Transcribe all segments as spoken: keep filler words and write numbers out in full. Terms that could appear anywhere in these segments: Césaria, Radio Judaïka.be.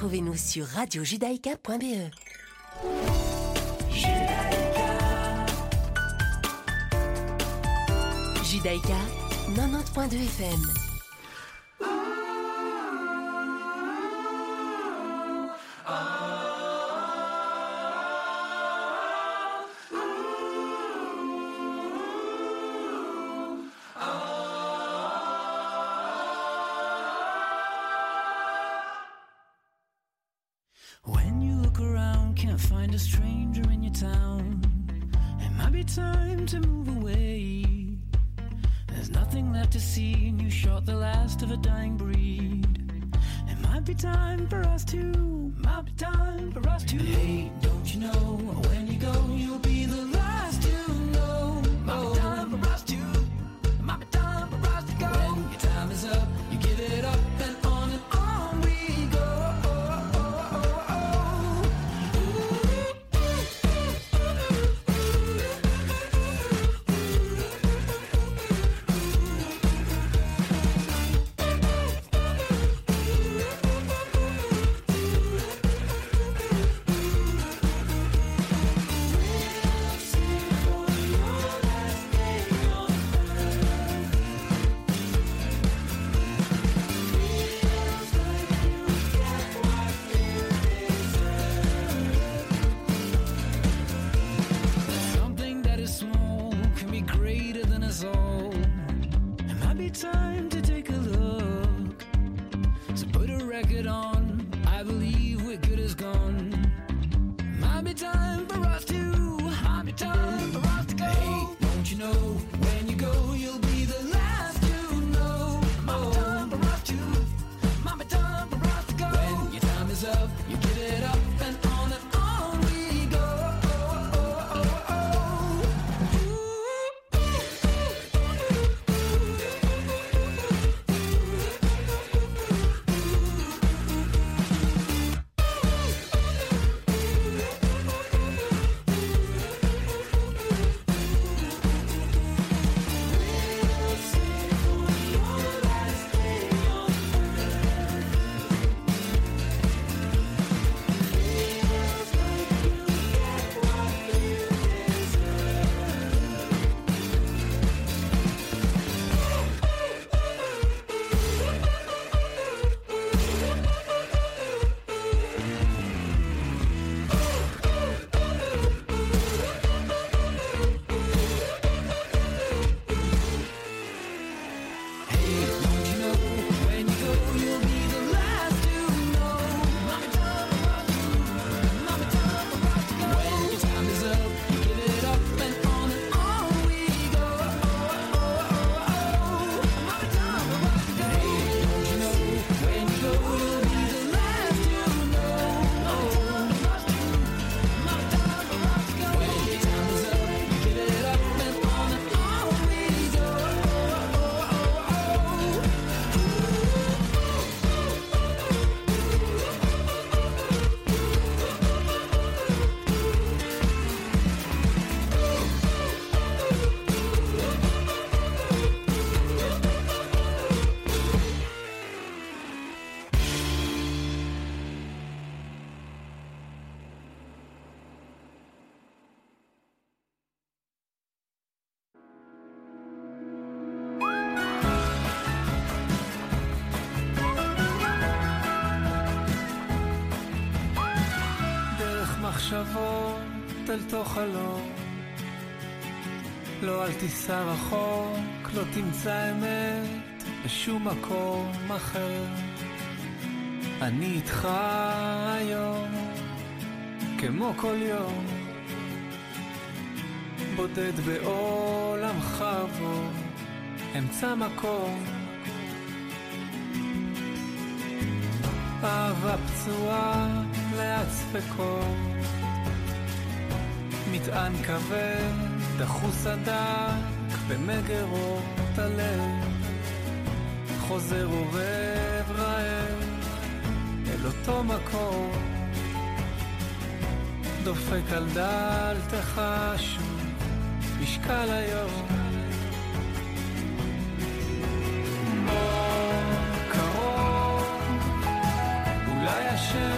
Retrouvez-nous sur Radio Judaïka point be. Judaïka, quatre-vingt-dix point deux F M. מחשבות אל תוך חלום, לא אל תיסע רחוק, לא תמצא אמת בשום מקום אחר. אני איתך היום כמו כל יום, בודד בעולמך בו אמצע מקום. אהבה פצועה לאט ספקות, מטען כבד, דחוס הדק במגרות הלב, חוזר עורב רעב אל אותו מקום, דופק על דלתך שוב משקל היום. בוא קרוב, אולי השם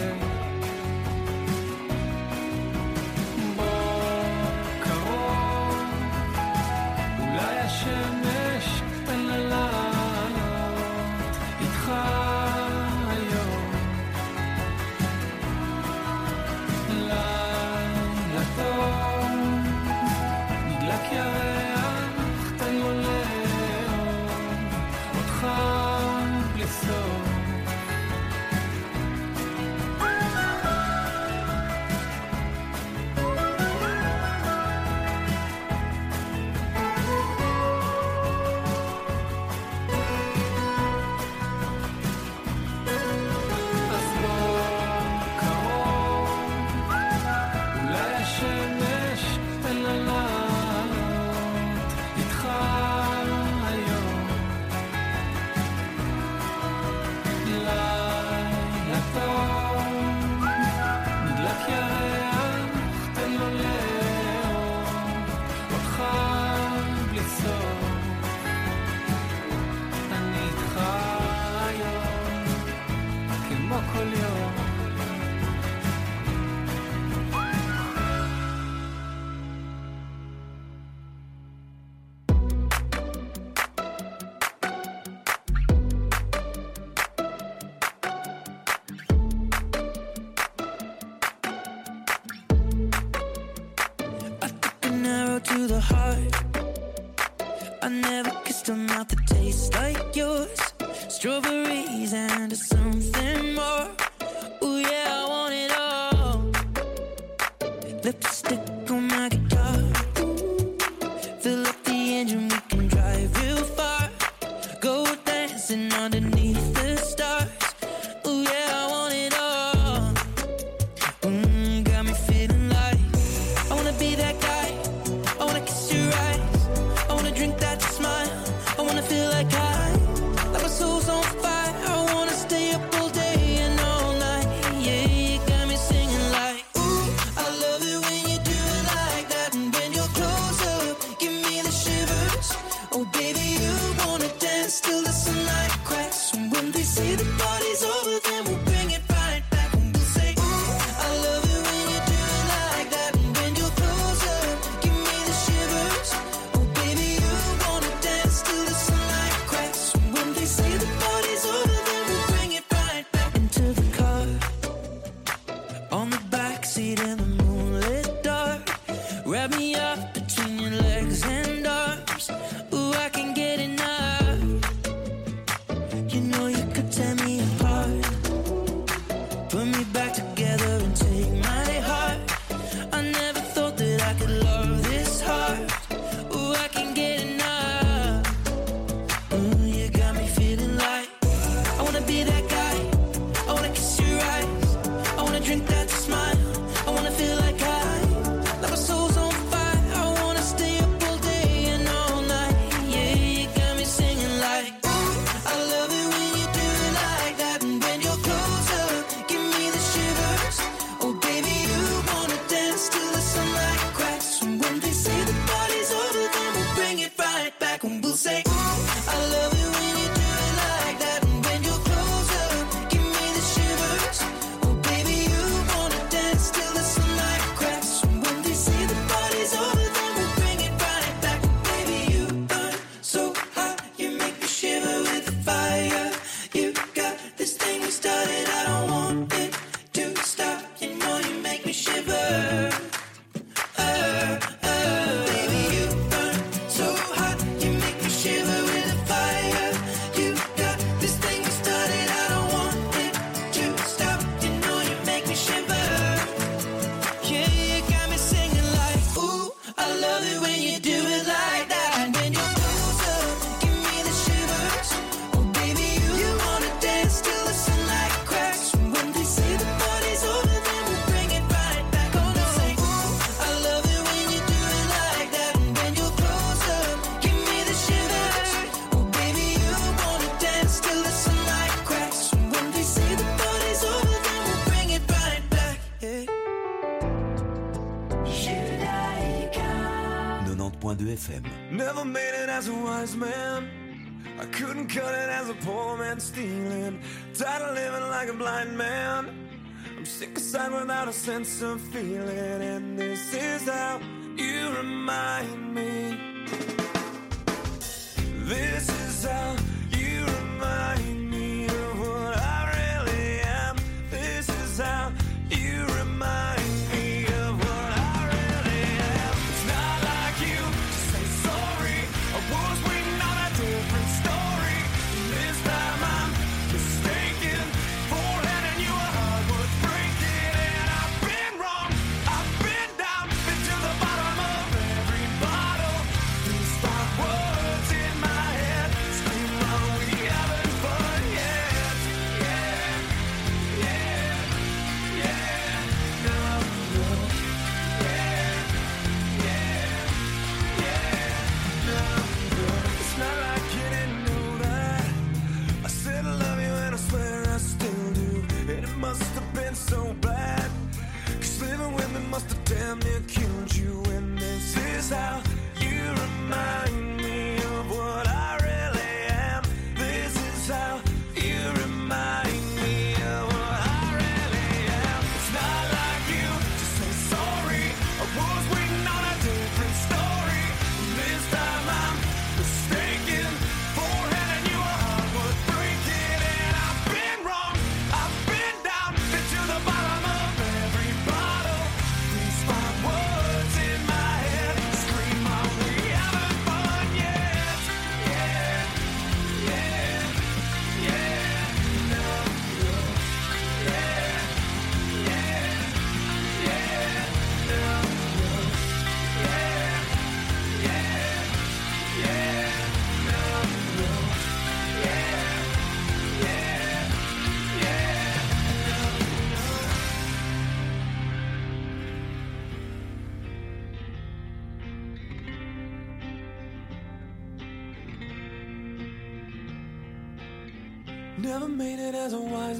שמש קטן ללעלות איתך היום לילה טוב נדלק ירח קטן לא לאהוב אותך בלי סוף Shiver with a fire. F M. Never made it as a wise man. I couldn't cut it as a poor man stealing. Tired of living like a blind man. I'm sick aside without a sense of feeling. And this is how you remind me. This is how you remind me of what I really am. This is how you remind me. Never made it as a wise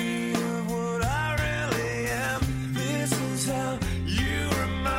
me of what I really am. This is how you remind me.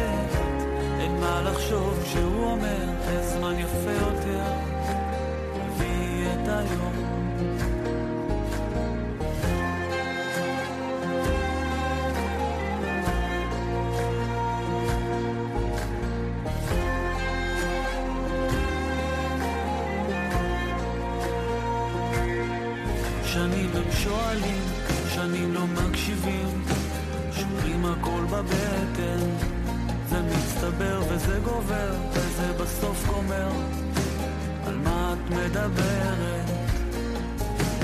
אין מה לחשוב כשהוא אומר, הזמן יפה יותר. היום שנים הם שואלים, שנים לא מקשיבים, שומרים הכל בבטן, זה מצטבר וזה גובר וזה בסוף חומר. על מה את מדברת?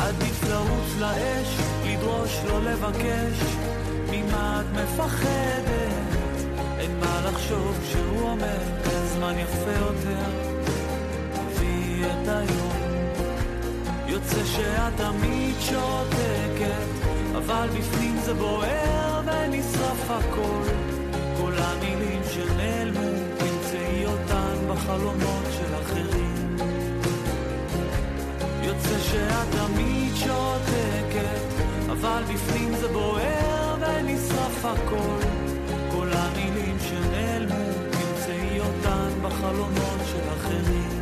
עדיף לרוץ לאש, לדרוש לא לבקש. ממה את מפחדת? אין מה לחשוב שהוא אומר, זמן יפה יותר, תביא את היום. יוצא שאת תמיד שותקת, אבל בפנים זה בוער ונשרף הכל. כל המילים שנעלמו, תמצאי אותן בחלומות של אחרים. יוצא שאת תמיד שותקת, אבל בפנים זה בוער ונשרף הכל. כל המילים שנעלמו, תמצאי אותן בחלומות של אחרים.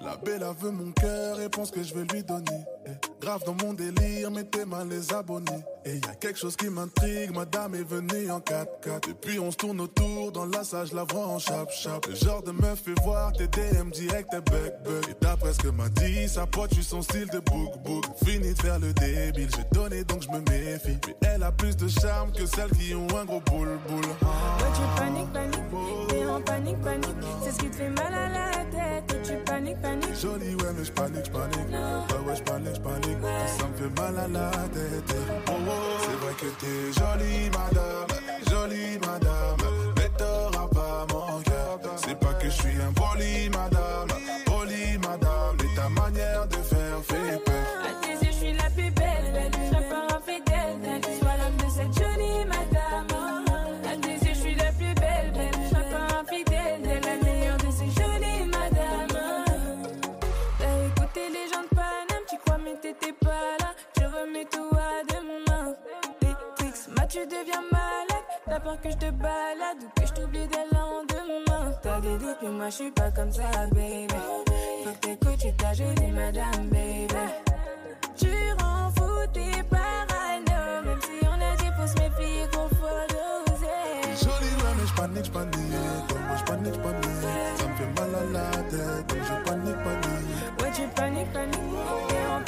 La belle a veut mon cœur et pense que je vais lui donner. eh, Grave dans mon délire, mettez mal les abonnés. Et y'a quelque chose qui m'intrigue, madame est venue en quatre-quatre. Et puis on se tourne autour, dans la salle je la vois en chap-chap. Le genre de meuf fait voir tes D M direct, t'es bec-bec. Et d'après ce que m'a dit sa pote, j'suis son style de bouc-bouc. Fini de faire le débile, j'ai donné donc j'me méfie. Mais elle a plus de charme que celles qui ont un gros boule-boule. Toi ah. tu paniques, paniques, t'es en panique, panique. C'est ce qui te fait mal à la tête. Toi tu paniques, paniques. Jolie, ouais mais j'panique, j'panique. Bah ouais j'panique, j'panique. Ça me fait mal à la tête. Oh, oh. C'est vrai que t'es jolie madame, jolie madame, mais t'auras pas mon cœur. C'est pas que je suis impoli madame, poli madame, mais ta manière de faire fait peur. À tes yeux je suis la plus belle, la plus j'apparais fidèle. T'as dit sois l'homme de cette jolie madame. À tes yeux je suis la plus belle, belle j'apparais fidèle. T'es la meilleure de ces jolies madames. T'as écouté les gens de Paname, tu crois mais t'étais pas là. Je remets tout à de mon main. Tes tricks, ma tu deviens malade. T'as peur que je te balade ou que je t'oublie dès le lendemain. T'as des doutes mais moi je suis pas comme ça baby. Faut que t'écoutes, tu t'as jolie madame baby. Tu rends fou tes parano. Même si on a dit faut se méfier qu'on faut doser. Jolie ouais mais j'panique, j'panique. Moi j'panique, j'panique. Ça me fait mal à la tête donc je panique, panique. Ouais tu paniques, paniques.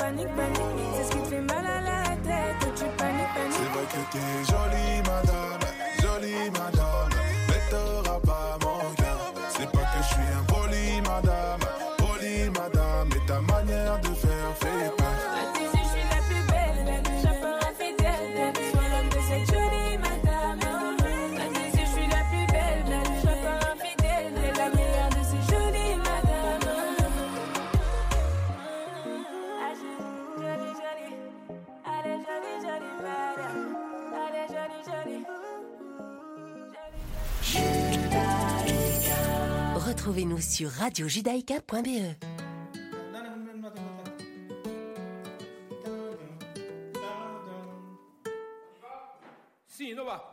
Panique, panique, c'est ce qui te fait mal à la tête. Toi tu paniques, paniques. C'est vrai que t'es jolie madame, jolie madame, mais t'auras pas mon cœur. C'est pas que je suis impoli madame, poli madame, mais ta manière de faire fait peur. À tes yeux je suis la plus belle, la plus j'apparais fidèle. Sois l'homme de cette jolie madame. À tes yeux je suis la plus belle, la plus j'apparais fidèle. T'es la meilleure de ces jolies madames. Retrouvez-nous sur Radio Judaïka.be. Si, on va.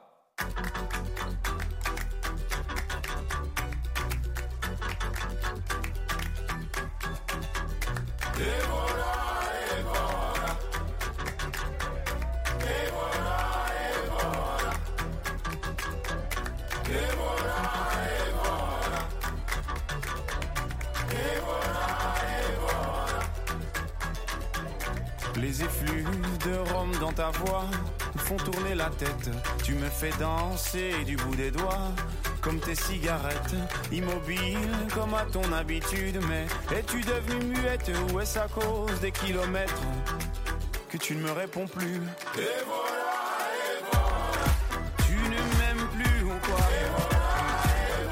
Et voilà. Les effluves de Rome dans ta voix font tourner la tête. Tu me fais danser du bout des doigts, comme tes cigarettes, immobile comme à ton habitude. Mais es-tu devenue muette ou est-ce à cause des kilomètres que tu ne me réponds plus? Et voilà, et voilà, tu ne m'aimes plus ou quoi? Et voilà, et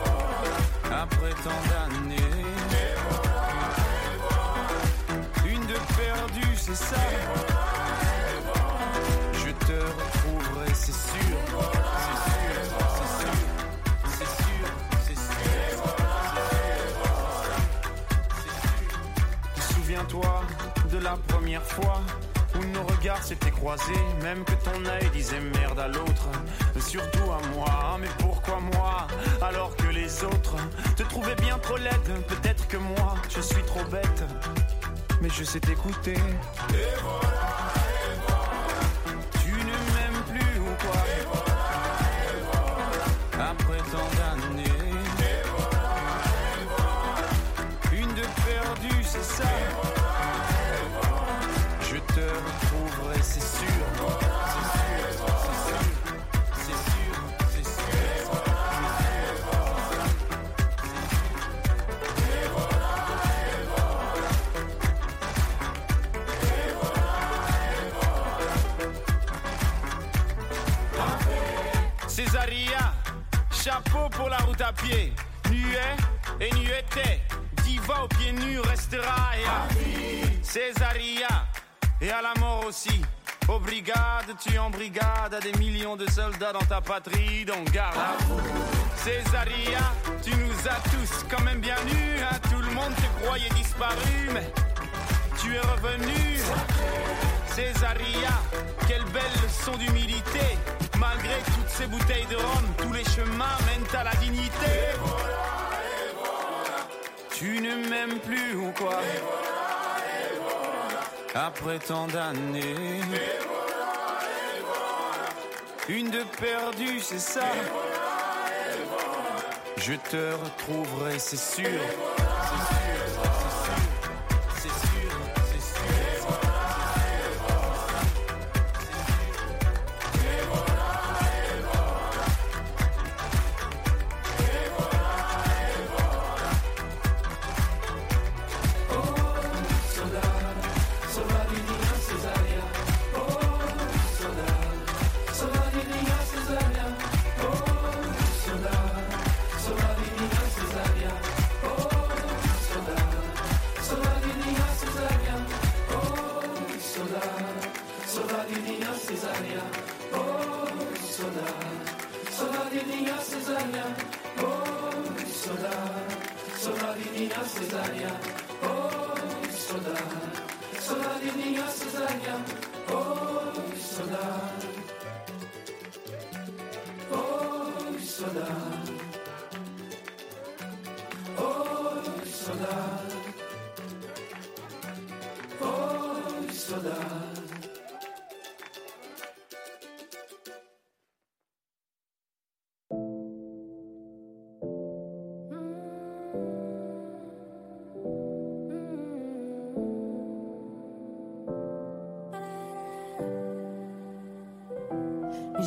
voilà, après tant d'années. Et voilà, et voilà, une de perdue, c'est ça. Et voilà, et voilà, je te retrouverai, c'est sûr. Et voilà, c'est sûr. Toi, de la première fois où nos regards s'étaient croisés, même que ton œil disait merde à l'autre, surtout à moi. Mais pourquoi moi, alors que les autres te trouvaient bien trop laide? Peut-être que moi, je suis trop bête, mais je sais t'écouter. Et voilà, et voilà, tu ne m'aimes plus ou quoi? Et voilà, et voilà, après tant d'années. C'est ça, je te retrouverai, c'est sûr, c'est sûr, c'est sûr, c'est sûr, c'est sûr. Césaria, chapeau pour la route à pied, nuet et nueté. Va au pied nu, restera et à Césaria et à la mort aussi. Aux brigades, tu en brigades à des millions de soldats dans ta patrie, donc garde à vous. Césaria, tu nous as tous quand même bien nus, hein. Tout le monde te croyait disparu, mais tu es revenu. Césaria, quelle belle leçon d'humilité. Malgré toutes ces bouteilles de rhum, tous les chemins mènent à la dignité. Tu ne m'aimes plus ou quoi? Et voilà, et voilà, après tant d'années. Et voilà, et voilà, une de perdue, c'est ça. Et voilà, et voilà, je te retrouverai, c'est sûr. Et voilà, c'est sûr.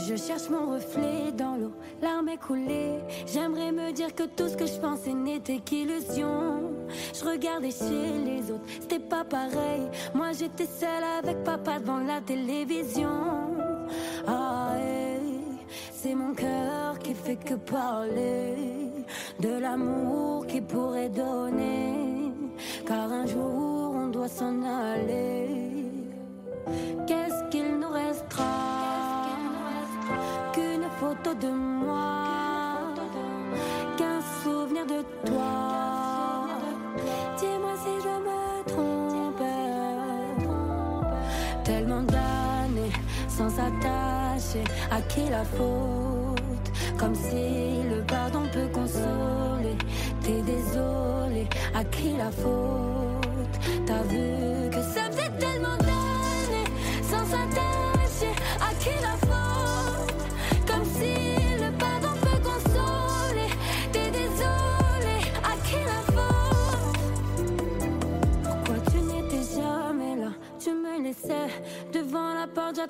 Je cherche mon reflet dans l'eau, larmes écoulées. J'aimerais me dire que tout ce que je pensais n'était qu'illusion. Je regardais chez les autres, c'était pas pareil. Moi j'étais seule avec papa devant la télévision. Ah, hey, c'est mon cœur qui fait que parler de l'amour qu'il pourrait donner. Car un jour on doit s'en aller. Qu'est-ce qu'il nous restera? Photo de moi, qu'un souvenir de toi. Dis-moi si je me trompe. Tellement d'années sans s'attacher, à qui la faute? Comme si le pardon peut consoler. T'es désolé, à qui la faute? T'as vu que ça faisait tellement d'années sans s'attacher, à qui la faute? Le pardon peut consoler. T'es désolé, à qui la faute? Pourquoi tu n'étais jamais là? Tu me laissais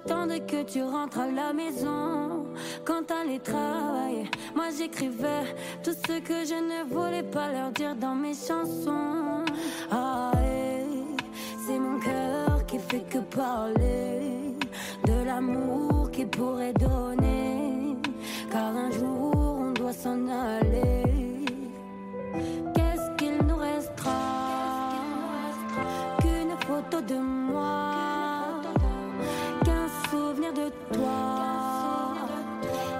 j'attendais que tu rentres à la maison. Quand t'allais travailler, moi j'écrivais tout ce que je ne voulais pas leur dire dans mes chansons. Ah, hey, c'est mon cœur qui fait que parler de l'amour qu'il pourrait donner, car un jour on doit s'en aller. Qu'est-ce qu'il nous restera qu'une photo de moi, souvenir de toi.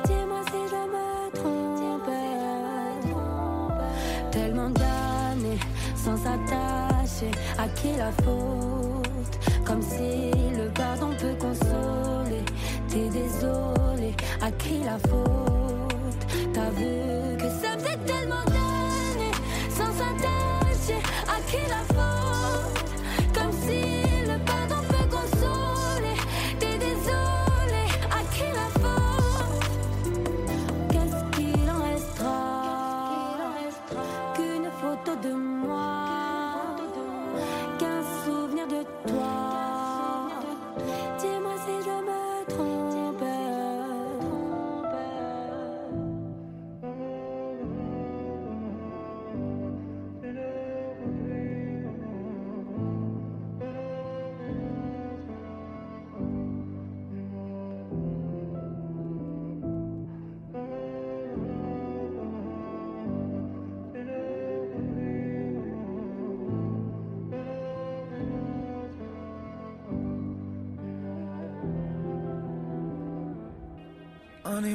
Dis-moi si je me trompe. Tellement d'années sans s'attacher, à qui la faute? Comme si le pardon peut consoler. T'es désolé, à qui la faute? T'as vu que ça faisait tellement d'années sans s'attacher, à qui la faute? Comme si le pardon peut consoler. Désolé, à qui la faute? Qu'est-ce qu'il en restera qu'une photo de moi, qu'un souvenir de toi? Dis-moi si je me trompe. אני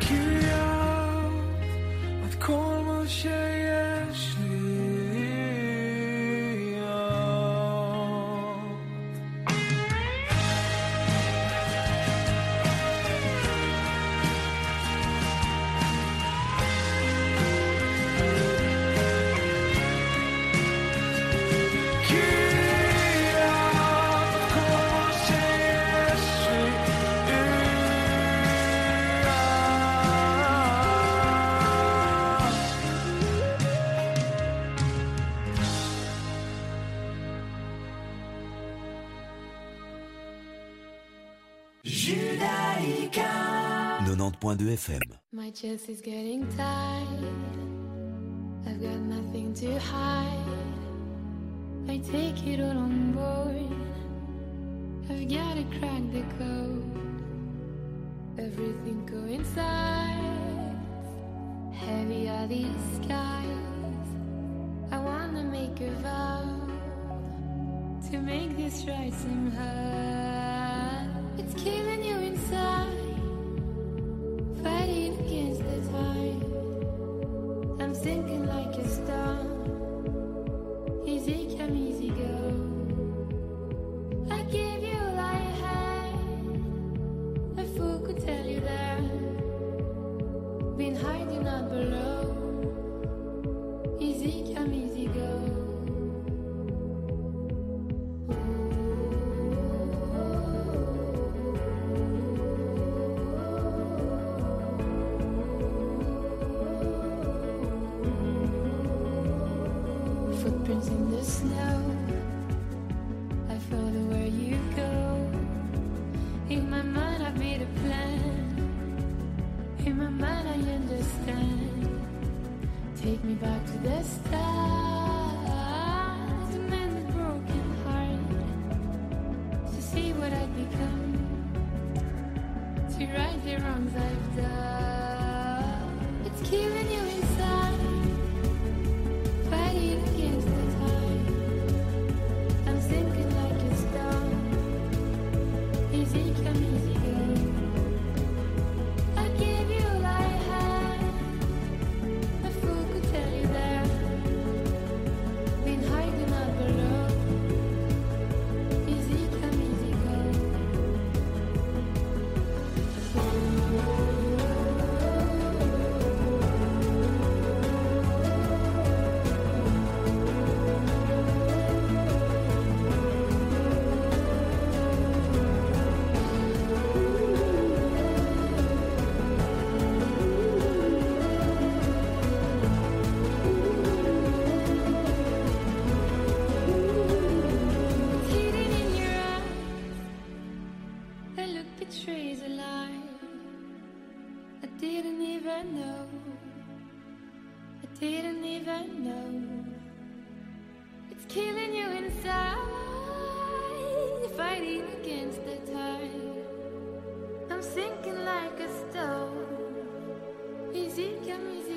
כי את, את כל מה שיש לי. Césaria, Judaïka ninety point two F M. My chest is getting tired, I've got nothing to hide, I take it all on board, I've gotta crack the code. Everything coincides, heavy are these skies, I wanna make a vow, to make this right somehow. It's killing you inside, fighting against the tide, I'm sinking like a star, easy come, easy go, I gave you all I had, a fool could tell you that, been hiding out below, easy come, easy go. Footprints in the snow, I follow where you go. In my mind I've made a plan, in my mind I understand. Take me back to the stars, the man with broken heart, to see what I've become, to right the wrongs I've done. It's killing you inside, fighting against the tide, I'm sinking like a stone, easy come, easy go, I gave you all I had, a fool could tell you that, been hiding out below, easy come, easy go. Easy, come easy.